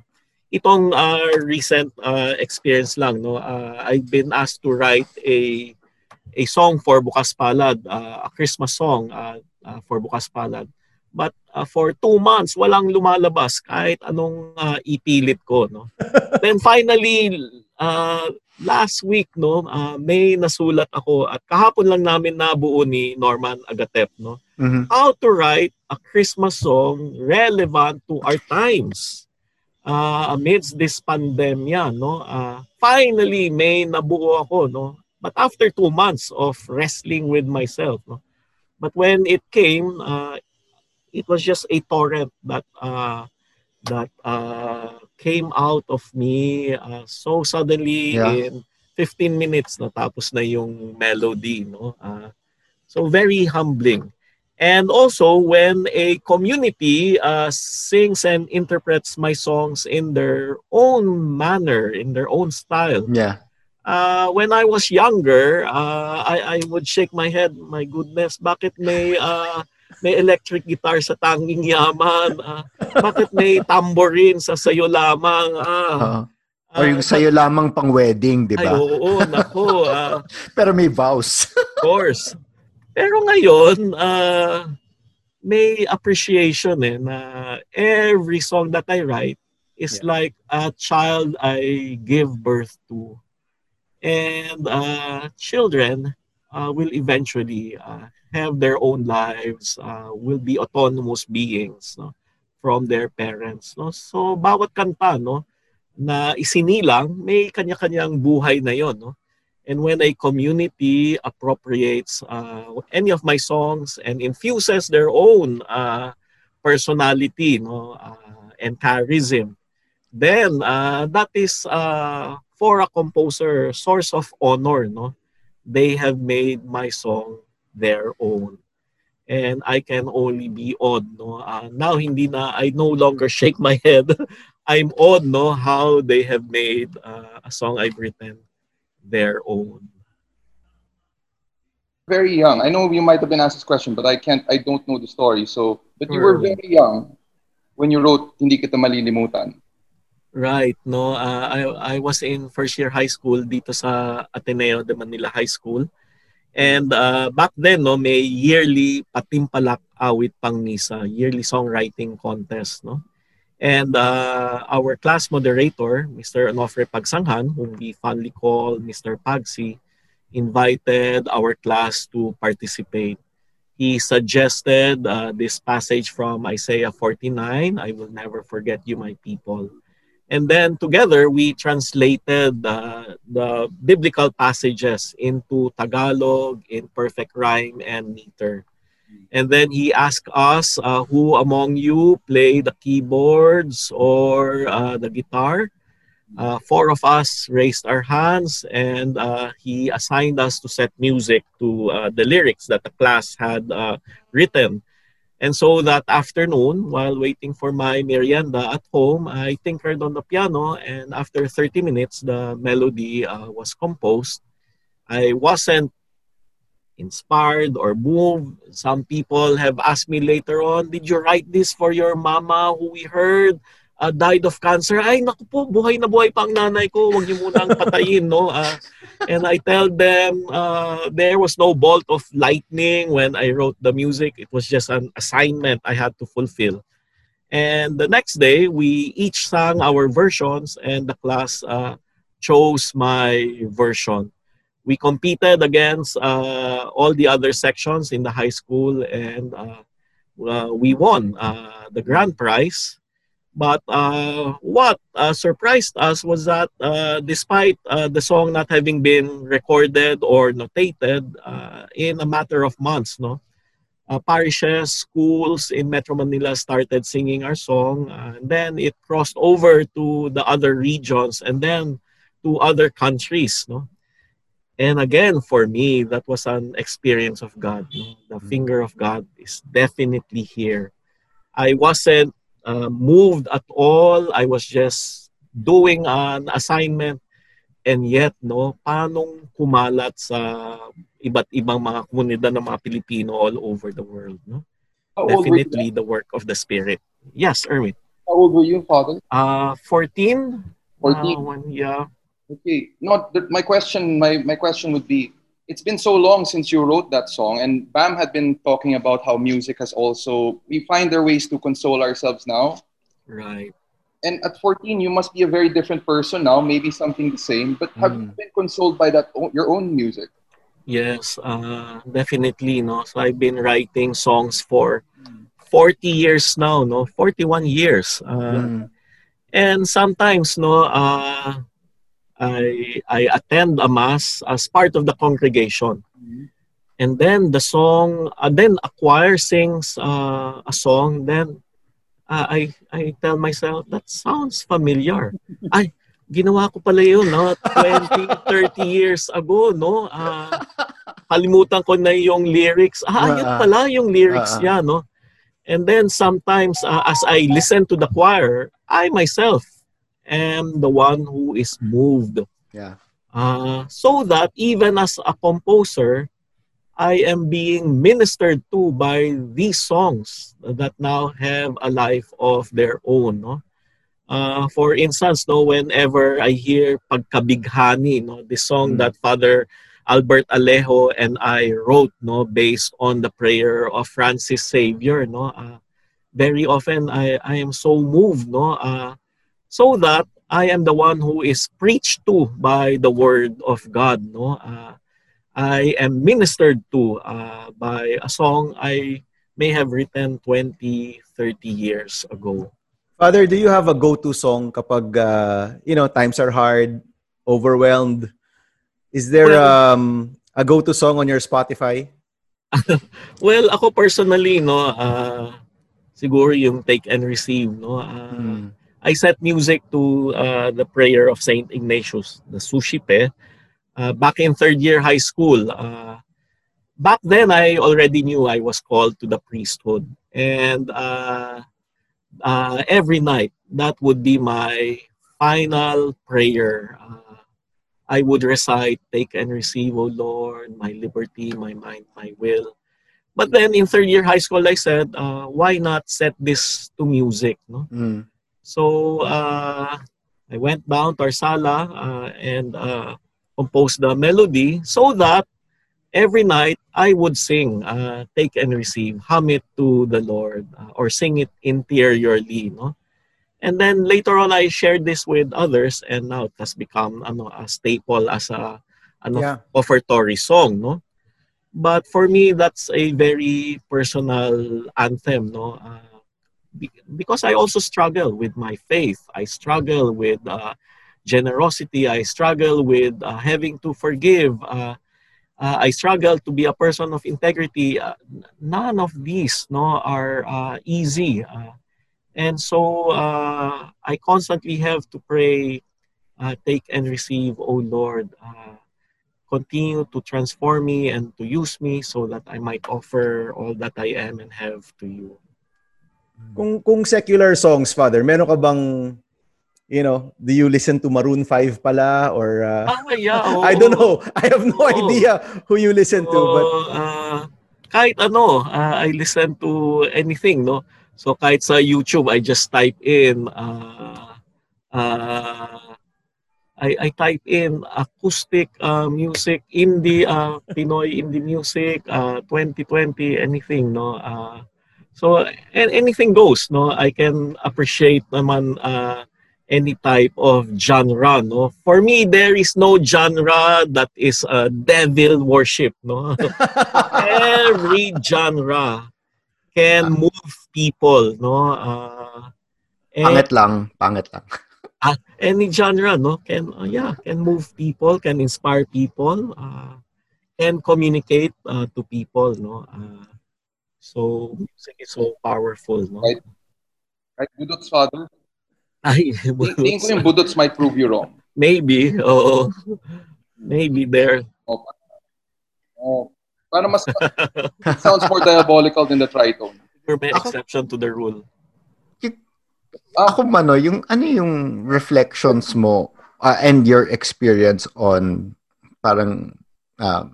Itong uh, recent uh, experience lang, no, uh, I've been asked to write a a song for Bukas Palad, uh, a Christmas song uh, uh, for Bukas Palad. But uh, for two months walang lumalabas kahit anong uh, ipilit ko, no. Then finally uh, last week, no, uh, may nasulat ako at kahapon lang namin nabuo ni Norman Agatep, no? Mm-hmm. How to write a Christmas song relevant to our times uh, amidst this pandemia, no? Uh, finally, may nabuo ako, no? But after two months of wrestling with myself, no? But when it came, uh, it was just a torrent that uh, that uh, came out of me uh, so suddenly. Yeah. In fifteen minutes natapos na yung melody, no? Uh, so very humbling. And also when a community uh, sings and interprets my songs in their own manner, in their own style. Yeah. Uh, when I was younger, uh, I, I would shake my head. My goodness, bakit may uh, may electric guitar sa Tanging Yaman? Uh, bakit may tamborin sa Sayo Lamang? Uh, uh, or yung uh, Sayo Lamang pang wedding, di ba? Oo, oo, nako. Uh, Pero may vows. Of course. Pero ngayon, uh, may appreciation eh, na every song that I write is yeah. like a child I give birth to. And uh, children uh, will eventually uh, have their own lives, uh, will be autonomous beings, no, from their parents. No? So, bawat kanta, no, na isinilang, may kanya-kanyang buhay na yon. No? And when a community appropriates uh, any of my songs and infuses their own uh, personality, no, uh, and charism, then uh, that is... Uh, for a composer, source of honor, no? They have made my song their own. And I can only be awed, no? Uh, now, hindi na, I no longer shake my head. I'm awed, no? How they have made uh, a song I've written their own. Very young. I know you might have been asked this question, but I can't, I don't know the story. So, but you were very young when you wrote Hindi Kita Malilimutan. Right, no, uh, I I was in first year high school dito sa Ateneo de Manila High School. And uh, back then, no, may yearly patimpalak awit pangnisa, yearly songwriting contest, no. And uh, our class moderator, Mister Onofre Pagsanghan, whom we fondly call Mister Pagsi, invited our class to participate. He suggested uh, this passage from Isaiah forty-nine, "I will never forget you, my people." And then together, we translated uh, the biblical passages into Tagalog, in perfect rhyme and meter. And then he asked us, uh, who among you play the keyboards or uh, the guitar? Uh, four of us raised our hands, and uh, he assigned us to set music to uh, the lyrics that the class had uh, written. And so that afternoon, while waiting for my merienda at home, I tinkered on the piano, and after thirty minutes, the melody uh, was composed. I wasn't inspired or moved. Some people have asked me later on, did you write this for your mama who we heard uh, died of cancer? Ay, naku po, buhay na buhay pa ang nanay ko. Huwag niyo munang patayin, no? Uh, And I tell them uh, there was no bolt of lightning when I wrote the music. It was just an assignment I had to fulfill. And the next day, we each sang our versions, and the class uh, chose my version. We competed against uh, all the other sections in the high school, and uh, uh, we won uh, the grand prize. But uh, what uh, surprised us was that uh, despite uh, the song not having been recorded or notated uh, in a matter of months, no, uh, parishes, schools in Metro Manila started singing our song. Uh, and then it crossed over to the other regions and then to other countries, no. And again, for me, that was an experience of God. No? The finger of God is definitely here. I wasn't Uh, moved at all. I was just doing an assignment, and yet, no, paanong kumalat sa iba't ibang mga komunidad ng mga Pilipino all over the world, no? How Definitely the work of the Spirit. Yes, Erwin. How old were you, Father? Uh, fourteen. Fourteen. Uh, one, yeah. Okay. No, th- my question, my, my question would be, it's been so long since you wrote that song, and Bam had been talking about how music has also, we find their ways to console ourselves now. Right. And at fourteen, you must be a very different person now, maybe something the same. But have mm. you been consoled by that o- your own music? Yes, uh, definitely. No, so I've been writing songs for forty years now. No, forty-one years. Uh, mm. And sometimes, no, uh, I I attend a mass as part of the congregation, mm. and then the song, uh, then a choir sings uh, a song, then. Uh, I I tell myself, that sounds familiar. Ay, ginawa ko pala yun, no? twenty, thirty years ago, no? Uh, kalimutan ko na yung lyrics. Ah, yun pala yung lyrics niya, no? And then sometimes, uh, as I listen to the choir, I myself am the one who is moved. Yeah. Uh, so that even as a composer, I am being ministered to by these songs that now have a life of their own. No? Uh, for instance, no, whenever I hear Pagkabighani, no, the song mm. that Father Albert Alejo and I wrote, no, based on the prayer of Francis Xavier, no, uh, very often I, I am so moved, no, uh, so that I am the one who is preached to by the Word of God. No. Uh, I am ministered to uh, by a song I may have written twenty, thirty years ago. Father, do you have a go-to song kapag, uh, you know, times are hard, overwhelmed? Is there um, a go-to song on your Spotify? Well, ako personally, no, uh, siguro yung Take and Receive, no? Uh, mm. I set music to uh, the prayer of Saint Ignatius, the Suscipe. Uh, back in third year high school, uh, back then I already knew I was called to the priesthood. And uh, uh, every night, that would be my final prayer. Uh, I would recite, "Take and receive, O Lord, my liberty, my mind, my will." But then in third year high school, I said, uh, why not set this to music? No? Mm. So uh, I went down to our sala uh, and... Uh, compose the melody so that every night I would sing, uh, Take and Receive, hum it to the Lord, uh, or sing it interiorly. No? And then later on, I shared this with others, and now it has become ano, a staple as a ano, yeah. offertory song. No? But for me, that's a very personal anthem. No? Uh, be- because I also struggle with my faith. I struggle with... Uh, generosity. I struggle with uh, having to forgive. Uh, uh, I struggle to be a person of integrity. Uh, none of these no, are uh, easy. Uh, and so uh, I constantly have to pray, uh, Take and receive, O Lord. Uh, continue to transform me and to use me so that I might offer all that I am and have to you. Kung, kung secular songs, Father, meron ka bang... You know, do you listen to Maroon five pala or uh, ah, yeah, oh, I don't know. I have no oh, idea who you listen oh, to but uh, kahit ano, uh, I listen to anything, no? So kahit sa YouTube, I just type in uh, uh, I I type in acoustic uh, music, indie uh, Pinoy indie music uh, twenty twenty, anything, no? Uh, so and anything goes, no? I can appreciate naman uh, any type of genre, no? For me, there is no genre that is uh, devil worship, no? Every genre can move people, no? Uh, pangit lang, pangit lang. Uh, any genre, no? Can, uh, yeah, can move people, can inspire people, uh, can communicate uh, to people, no? Uh, so, music is so powerful, no? Right, right, Budots, Father. Ay, tingin ko yung Budots might prove you wrong. Maybe, oo. Maybe there. Oh, oh. Para mas, it sounds more diabolical than the tritone. You're an exception to the rule. Y- ako man, no, yung, ano yung reflections mo uh, and your experience on parang uh,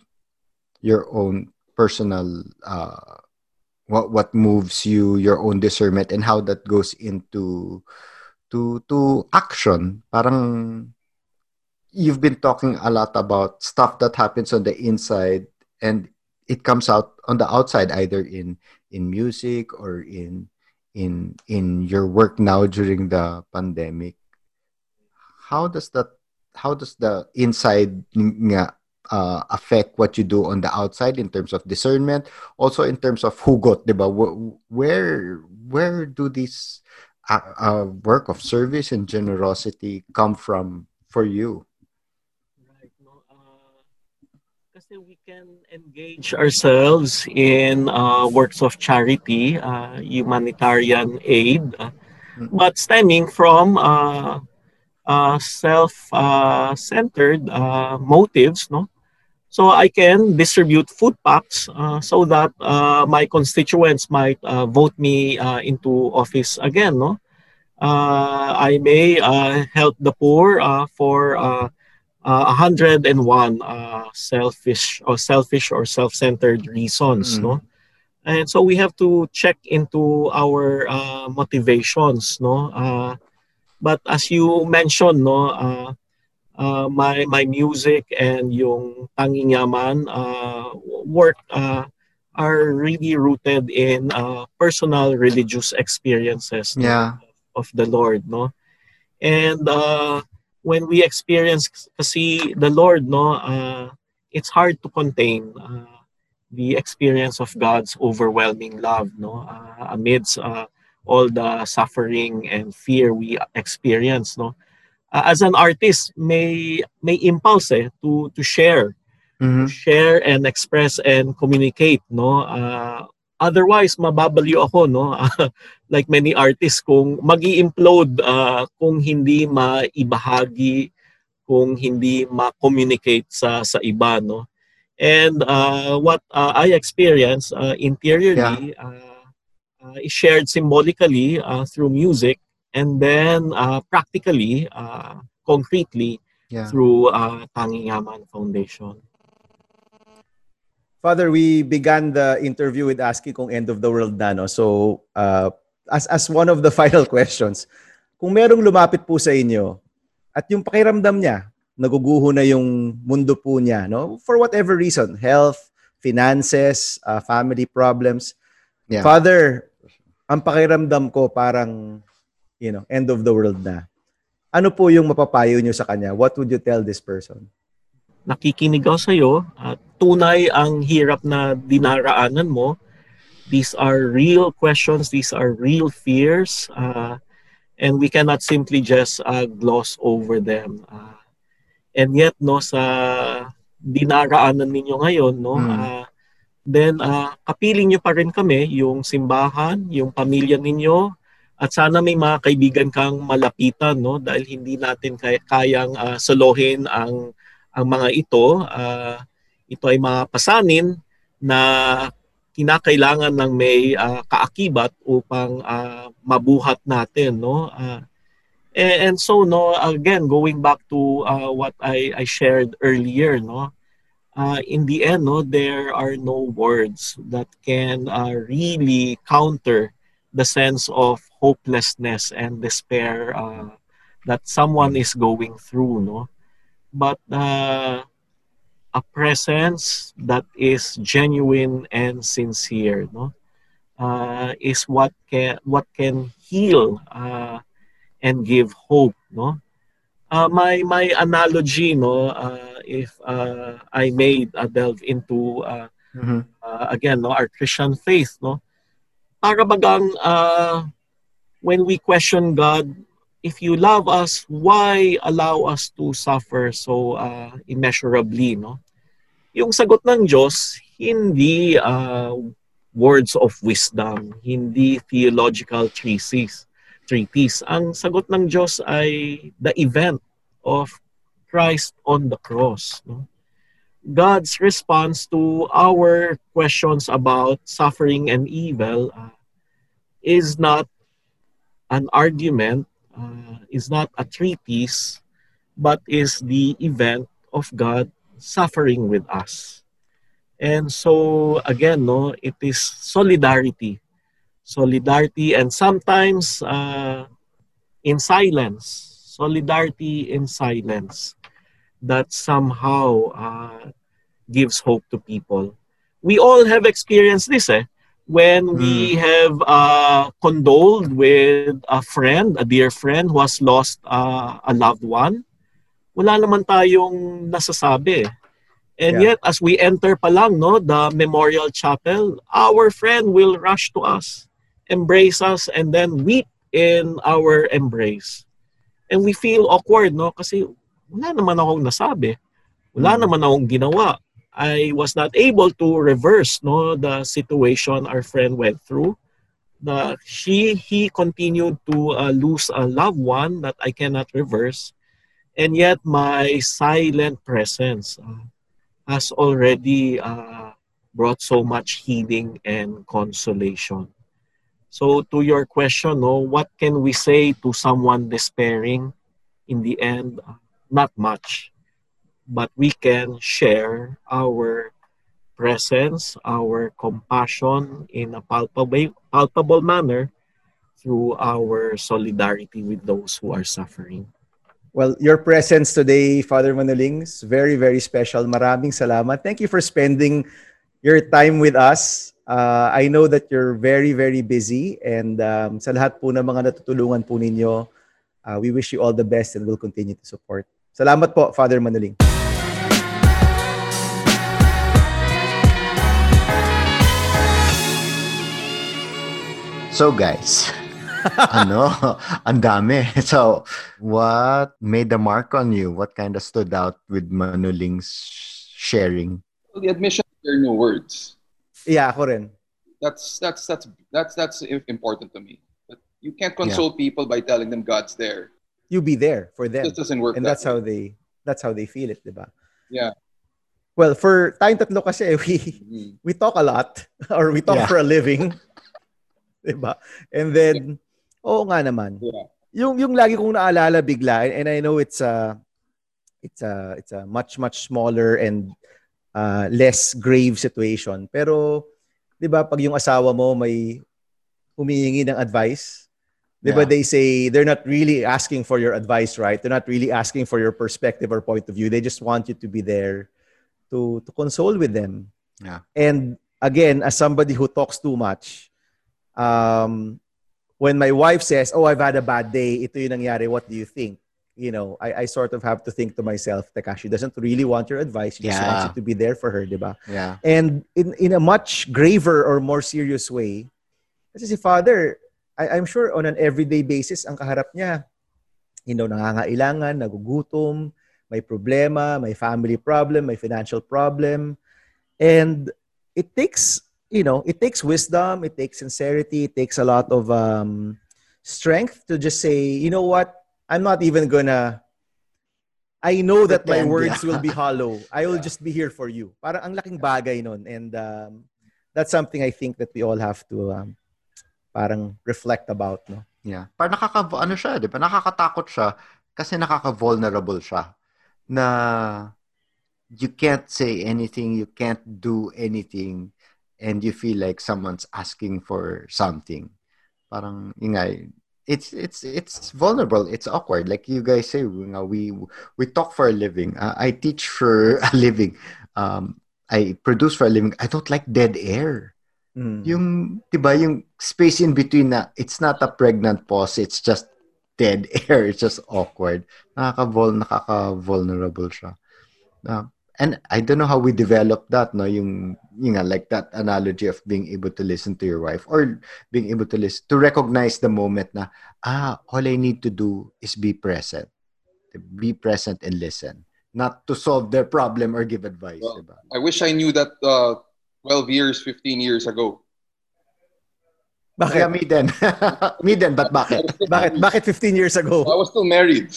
your own personal uh, what what moves you, your own discernment, and how that goes into... to to action. Parang you've been talking a lot about stuff that happens on the inside and it comes out on the outside, either in in music or in in in your work now during the pandemic, how does that how does the inside uh, affect what you do on the outside in terms of discernment, also in terms of hugot, diba? Where where do these uh, uh, work of service and generosity come from for you? Right, no, uh, kasi we can engage ourselves in uh, works of charity, uh, humanitarian aid, uh, but stemming from Uh, Uh, self-centered uh, uh, motives, no? So I can distribute food packs uh, so that uh, my constituents might uh, vote me uh, into office again, no? Uh, I may uh, help the poor uh, for uh, uh, one hundred one uh, selfish or selfish or self-centered reasons, mm. no? And so we have to check into our uh, motivations, no? Uh, But as you mentioned, no, uh, uh, my my music and yung Tanging Yaman uh, work uh, are really rooted in uh, personal religious experiences, no, yeah. of the Lord, no. And uh, when we experience kasi the Lord, no, uh, it's hard to contain uh, the experience of God's overwhelming love, no, uh, amidst Uh, all the suffering and fear we experience, no? Uh, as an artist, may may impulse eh, to to share, mm-hmm. to share and express and communicate, no? Uh, otherwise, mababaliw ako, no? Like many artists, kung magi-implode, uh, kung hindi maibahagi, kung hindi ma-communicate sa sa iba, no? And uh, what uh, I experience uh, interiorly. Yeah. Uh, Uh, is shared symbolically uh, through music, and then uh, practically, uh, concretely, yeah. through uh, Tanging Yaman Foundation. Father, we began the interview with asking kung end of the world na, no? So, uh, as, as one of the final questions, kung merong lumapit po sa inyo, at yung pakiramdam niya, naguguho na yung mundo po niya, no? For whatever reason, health, finances, uh, family problems, yeah. Father, ang pakiramdam ko parang, you know, end of the world na. Ano po yung mapapayo nyo sa kanya? What would you tell this person? Nakikinig ako sa'yo. Uh, tunay ang hirap na dinaraanan mo. These are real questions. These are real fears. Uh, and we cannot simply just uh, gloss over them. Uh, and yet, no, sa dinaraanan ninyo ngayon, no, hmm. uh, then uh, kapiling nyo pa rin kami, yung simbahan, yung pamilya ninyo, at sana may mga kaibigan kang malapitan, no? Dahil hindi natin kay- kayang uh, solohin ang, ang mga ito. Uh, ito ay mga pasanin na kinakailangan ng may uh, kaakibat upang uh, mabuhat natin, no? Uh, and, and so, no, again, going back to uh, what I, I shared earlier, no? Uh, in the end, no, there are no words that can uh, really counter the sense of hopelessness and despair uh, that someone is going through, no? But uh, a presence that is genuine and sincere, no, uh, is what can what can heal uh, and give hope, no. Uh, my my analogy, no, uh, if uh, I may uh, delve into uh, mm-hmm. uh, again, no, our Christian faith, no, para bagang uh, when we question God, if you love us, why allow us to suffer so uh, immeasurably, no? Yung sagot ng Diyos hindi uh, words of wisdom, hindi theological treatises. Treatise. Ang sagot ng Diyos ay the event of Christ on the cross, no? God's response to our questions about suffering and evil uh, is not an argument, uh, is not a treatise, but is the event of God suffering with us. And so, again, no, it is solidarity. Solidarity and sometimes uh, in silence, solidarity in silence that somehow uh, gives hope to people. We all have experienced this, eh? when we have uh, condoled with a friend, a dear friend who has lost uh, a loved one, wala naman tayong nasasabi. And yeah. yet, as we enter pa lang, no, the memorial chapel, our friend will rush to us, embrace us, and then weep in our embrace. And we feel awkward, no, kasi wala naman akong nasabi. Wala naman akong ginawa. I was not able to reverse no the situation our friend went through. The, she, he continued to uh, lose a loved one that I cannot reverse. And yet my silent presence uh, has already uh, brought so much healing and consolation. So to your question, no, what can we say to someone despairing? In the end, not much. But we can share our presence, our compassion in a palpable, palpable manner through our solidarity with those who are suffering. Well, your presence today, Father Manoling, is very, very special. Maraming salamat. Thank you for spending your time with us. Uh, I know that you're very, very busy. And um, sa lahat po ng mga natutulungan po ninyo, uh, we wish you all the best and we'll continue to support. Salamat po, Father Manoling. So guys, ano, ang dami. So, what made a mark on you? What kind of stood out with Manoling's sharing? Well, the admission there are no words. Yeah, ako rin. That's that's that's that's that's important to me. But you can't console yeah. people by telling them God's there. You be there for them. It doesn't work. And that that's way. how they that's how they feel it, diba? Yeah. Well, for tayong tatlo kasi we mm-hmm. we talk a lot or we talk yeah. for a living. Diba? And then, oo nga naman. Yeah. Yung yung lagi kong naalala bigla, and I know it's a it's a it's a much much smaller and uh, less grave situation. Pero 'di ba pag yung asawa mo may humihingi ng advice, 'di ba yeah. they say they're not really asking for your advice, right? They're not really asking for your perspective or point of view. They just want you to be there to to console with them. Yeah. And again, as somebody who talks too much, Um, when my wife says, "Oh, I've had a bad day. Ito yung nangyari. What do you think?" You know, I, I sort of have to think to myself, "Teka, she doesn't really want your advice. She yeah. just wants you to be there for her, diba?" Yeah. And in in a much graver or more serious way, kasi si Father, I, I'm sure on an everyday basis, ang kaharap niya, you know, nangangailangan, nagugutom, may problema, may family problem, may financial problem, and it takes. You know, it takes wisdom, it takes sincerity, it takes a lot of um, strength to just say, you know what, I'm not even gonna, I know that my words will be hollow. I will yeah. just be here for you. Parang ang laking bagay nun. And um, that's something I think that we all have to um, parang reflect about. No? Yeah. Parang nakaka- ano siya, di ba? Nakakatakot siya kasi nakaka-vulnerable siya. Na you can't say anything, you can't do anything. And you feel like someone's asking for something. Parang ingay. It's it's it's vulnerable. It's awkward. Like you guys say, we we talk for a living. Uh, I teach for a living. Um, I produce for a living. I don't like dead air. Mm. Yung tiba yung space in between. Na it's not a pregnant pause. It's just dead air. It's just awkward. Nakaka-vul, nakaka-vulnerable siya. Uh, And I don't know how we developed that, no? Yung, you know, like that analogy of being able to listen to your wife or being able to listen, to recognize the moment na, ah, all I need to do is be present. Be present and listen. Not to solve their problem or give advice. Well, diba? I wish I knew that uh, twelve years, fifteen years ago. Bakit? Yeah, me then. me then, but bakit? bakit? Bakit fifteen years ago? I was still married.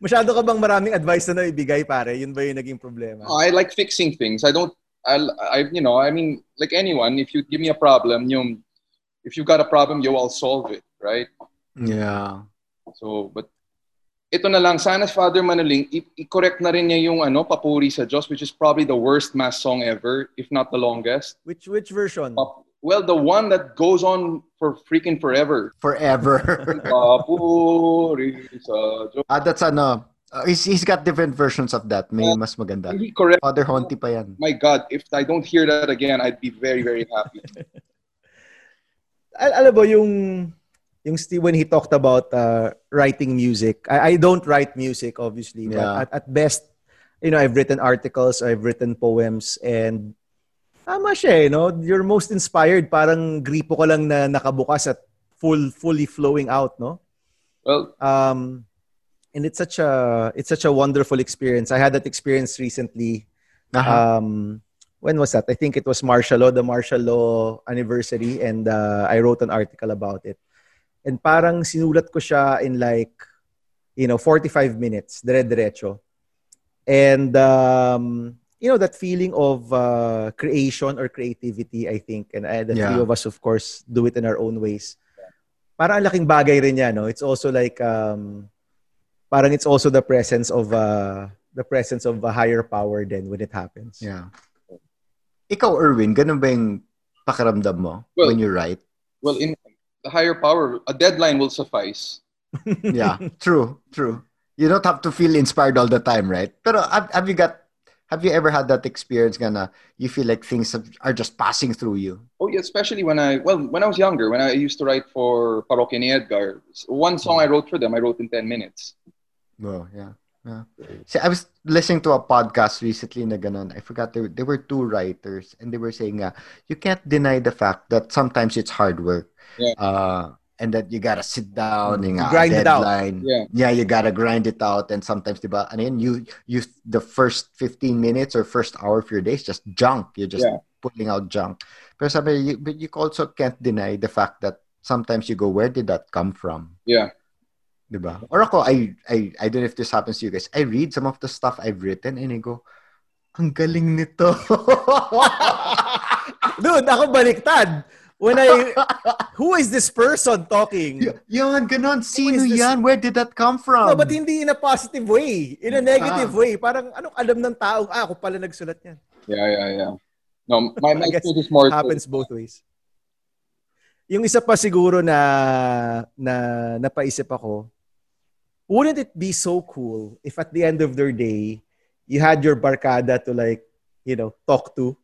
Masyado ka bang maraming advice na naibigay, pare? Yun ba yung naging problema? I like fixing things. I don't, I, I, you know, I mean, like anyone, if you give me a problem, yung, if you got a problem, yo, I'll solve it, right? Yeah. So, but, ito na lang, sana Father Manoling, i-correct na rin niya yung, ano, Papuri sa Dios, which is probably the worst mass song ever, if not the longest. Which, which version? Pap- Well, the one that goes on for freaking forever. Forever. Papuri sa Dios. Ah, that's ano. Uh, he's, he's got different versions of that. May uh, mas maganda. Correct. Father Honti pa yan. My God, if I don't hear that again, I'd be very, very happy. Al- alam mo, yung, yung Steve, when he talked about uh, writing music, I, I don't write music, obviously, yeah. but at, at best, you know, I've written articles, I've written poems, and tama siya, you know, you're most inspired. Parang gripo ko lang na nakabukas at full, fully flowing out, no? Well, um, and it's such a, it's such a wonderful experience. I had that experience recently. Uh-huh. Um, when was that? I think it was martial law, the martial law anniversary, and uh, I wrote an article about it. And parang sinulat ko siya in like, you know, forty-five minutes, dire-diretso. And um, you know, that feeling of uh, creation or creativity, I think, and uh, the yeah. three of us, of course, do it in our own ways. Parang ang laking bagay rin yan, no? It's also like, um, parang it's also the presence of uh, the presence of a higher power then when it happens. Yeah. Ikaw, Erwin, ganun ba yung pakiramdam mo well, when you write? Well, in the higher power, a deadline will suffice. Yeah, true, true. You don't have to feel inspired all the time, right? Pero have, have you got Have you ever had that experience, Gana? You feel like things are just passing through you? Oh, yeah, especially when I, well, when I was younger, when I used to write for Parokya Ni Edgar, one song I wrote for them, I wrote in ten minutes. Oh, yeah. yeah. See, I was listening to a podcast recently na ganon. I forgot, there, there were two writers and they were saying, uh, you can't deny the fact that sometimes it's hard work. Yeah. Uh, and that you gotta sit down and grind it out. Yeah. yeah, you gotta grind it out. And sometimes, diba, and then you you the first fifteen minutes or first hour of your day is just junk. You're just yeah. pulling out junk. But you, but you also can't deny the fact that sometimes you go, where did that come from? Yeah, diba? Or ako, I I I don't know if this happens to you guys. I read some of the stuff I've written and I go, ang galing nito. Dude, ako baliktad. When I, who is this person talking? Y- yan, ganon. Sino yan? Where did that come from? No, but hindi in a positive way. In a negative ah. way. Parang, anong alam ng taong, ah, ako pala nagsulat yan. Yeah, yeah, yeah. No, my message is more... happens both ways. Yung isa pa siguro na, na napaisip ako, wouldn't it be so cool if at the end of their day, you had your barkada to like, you know, talk to?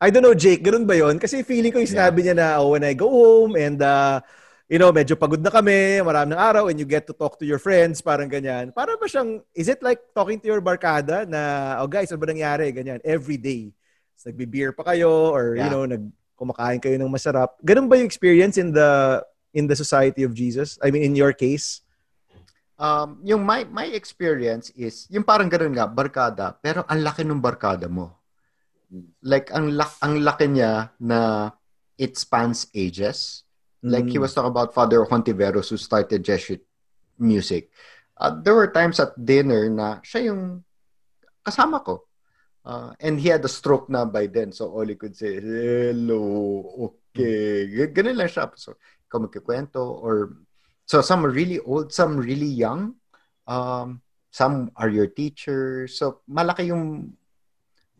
I don't know, Jake, ganun ba yun? Kasi feeling ko yung sinabi niya na oh, when I go home and, uh, you know, medyo pagod na kami, marami ng araw, and you get to talk to your friends, parang ganyan. Para ba siyang, is it like talking to your barkada na, oh guys, ano ba nangyari? Ganyan, every day. So, nagbe-beer pa kayo or, yeah. you know, nag, kumakain kayo ng masarap. Ganun ba yung experience in the in the Society of Jesus? I mean, in your case? Um, yung my, my experience is, yung parang ganun nga, barkada, pero ang laki ng barkada mo. Like, ang, la- ang laki niya na it spans ages. Like, mm. he was talking about Father Hontivero who started Jesuit music. Uh, there were times at dinner na siya yung kasama ko. Uh, and he had a stroke na by then. So, all he could say, hello, okay. Ganun lang siya. So, ikaw magkikwento. Or, so, some are really old, some really young. Um, some are your teachers. So, malaki yung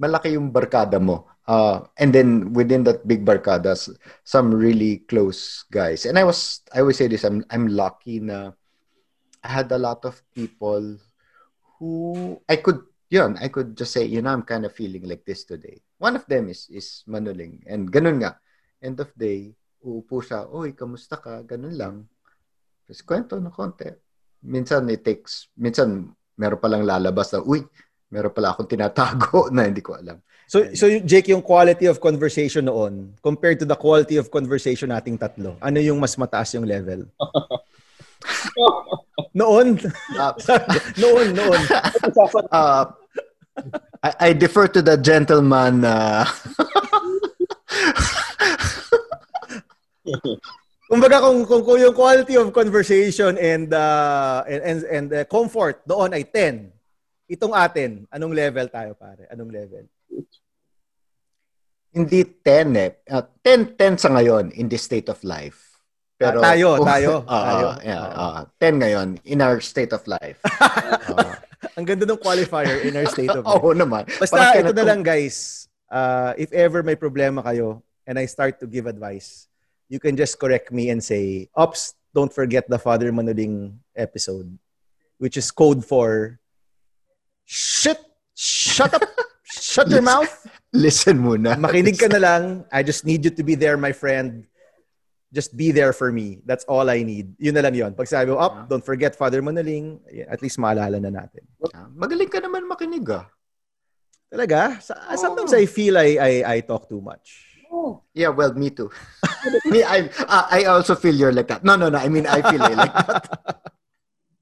malaki yung barkada mo. Uh, and then within that big barkada, some really close guys. And I was, I always say this, I'm, I'm lucky na I had a lot of people who I could, yun, I could just say, you know, I'm kind of feeling like this today. One of them is, is Manoling. And ganun nga, end of day, uupo siya, oy, kamusta ka? Ganun lang. Just kwento na konti. Minsan it takes, minsan meron palang lalabas na, uy, meron pala akong tinatago na hindi ko alam. So, so Jake, yung quality of conversation noon, compared to the quality of conversation nating tatlo, ano yung mas mataas yung level? noon? Uh, noon, noon. Uh, I, I defer to the gentleman. Uh... Kumbaga, kung, kung, kung yung quality of conversation and uh, and, and, and uh, comfort doon ay ten. Itong atin, anong level tayo, pare? Anong level? Hindi ten eh. Uh, ten, ten sa ngayon in this state of life. Pero, ah, tayo, oh, tayo. Uh, tayo. Yeah, uh, ten ngayon in our state of life. uh, Ang ganda ng qualifier, in our state of life. Oo naman. Basta ito na lang, guys. Uh, if ever may problema kayo and I start to give advice, you can just correct me and say, ops, don't forget the Father Manoling episode, which is code for shit, shut up, shut your mouth. Listen muna. Makinig ka na lang. I just need you to be there, my friend. Just be there for me. That's all I need. Yun na lang yun. Pag sabi mo, up, don't forget Father Manoling. At least maalala na natin. Magaling ka naman makinig ah. Talaga? Sometimes oh. I feel I, I I talk too much. Oh. Yeah, well, me too. me, I uh, I also feel you're like that. No, no, no. I mean, I feel like that.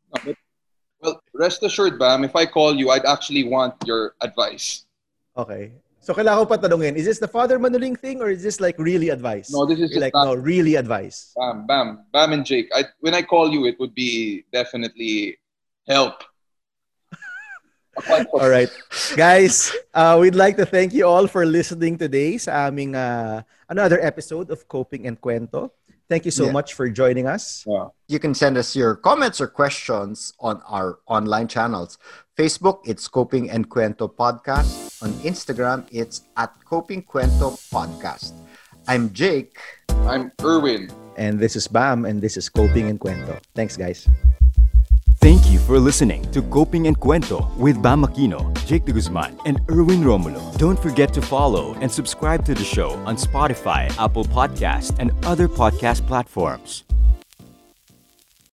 No, but, well, rest assured, Bam, if I call you, I'd actually want your advice. Okay. So, kailangan ko pa tanungin, is this the Father Manoling thing or is this like really advice? No, this is just like, Bam. No, really advice. Bam, Bam. Bam and Jake. I, when I call you, it would be definitely help. All right. Guys, uh, we'd like to thank you all for listening today sa aming uh, another episode of Coping en Cuento. Thank you so yeah. much for joining us. Yeah. You can send us your comments or questions on our online channels. Facebook, it's Coping en Cuento Podcast. On Instagram, it's at Coping Cuento Podcast. I'm Jake. I'm Erwin. And this is Bam, and this is Coping en Cuento. Thanks, guys. Thank you for listening to Coping en Cuento with Bam Aquino, Jake De Guzman, and Erwin Romulo. Don't forget to follow and subscribe to the show on Spotify, Apple Podcasts, and other podcast platforms.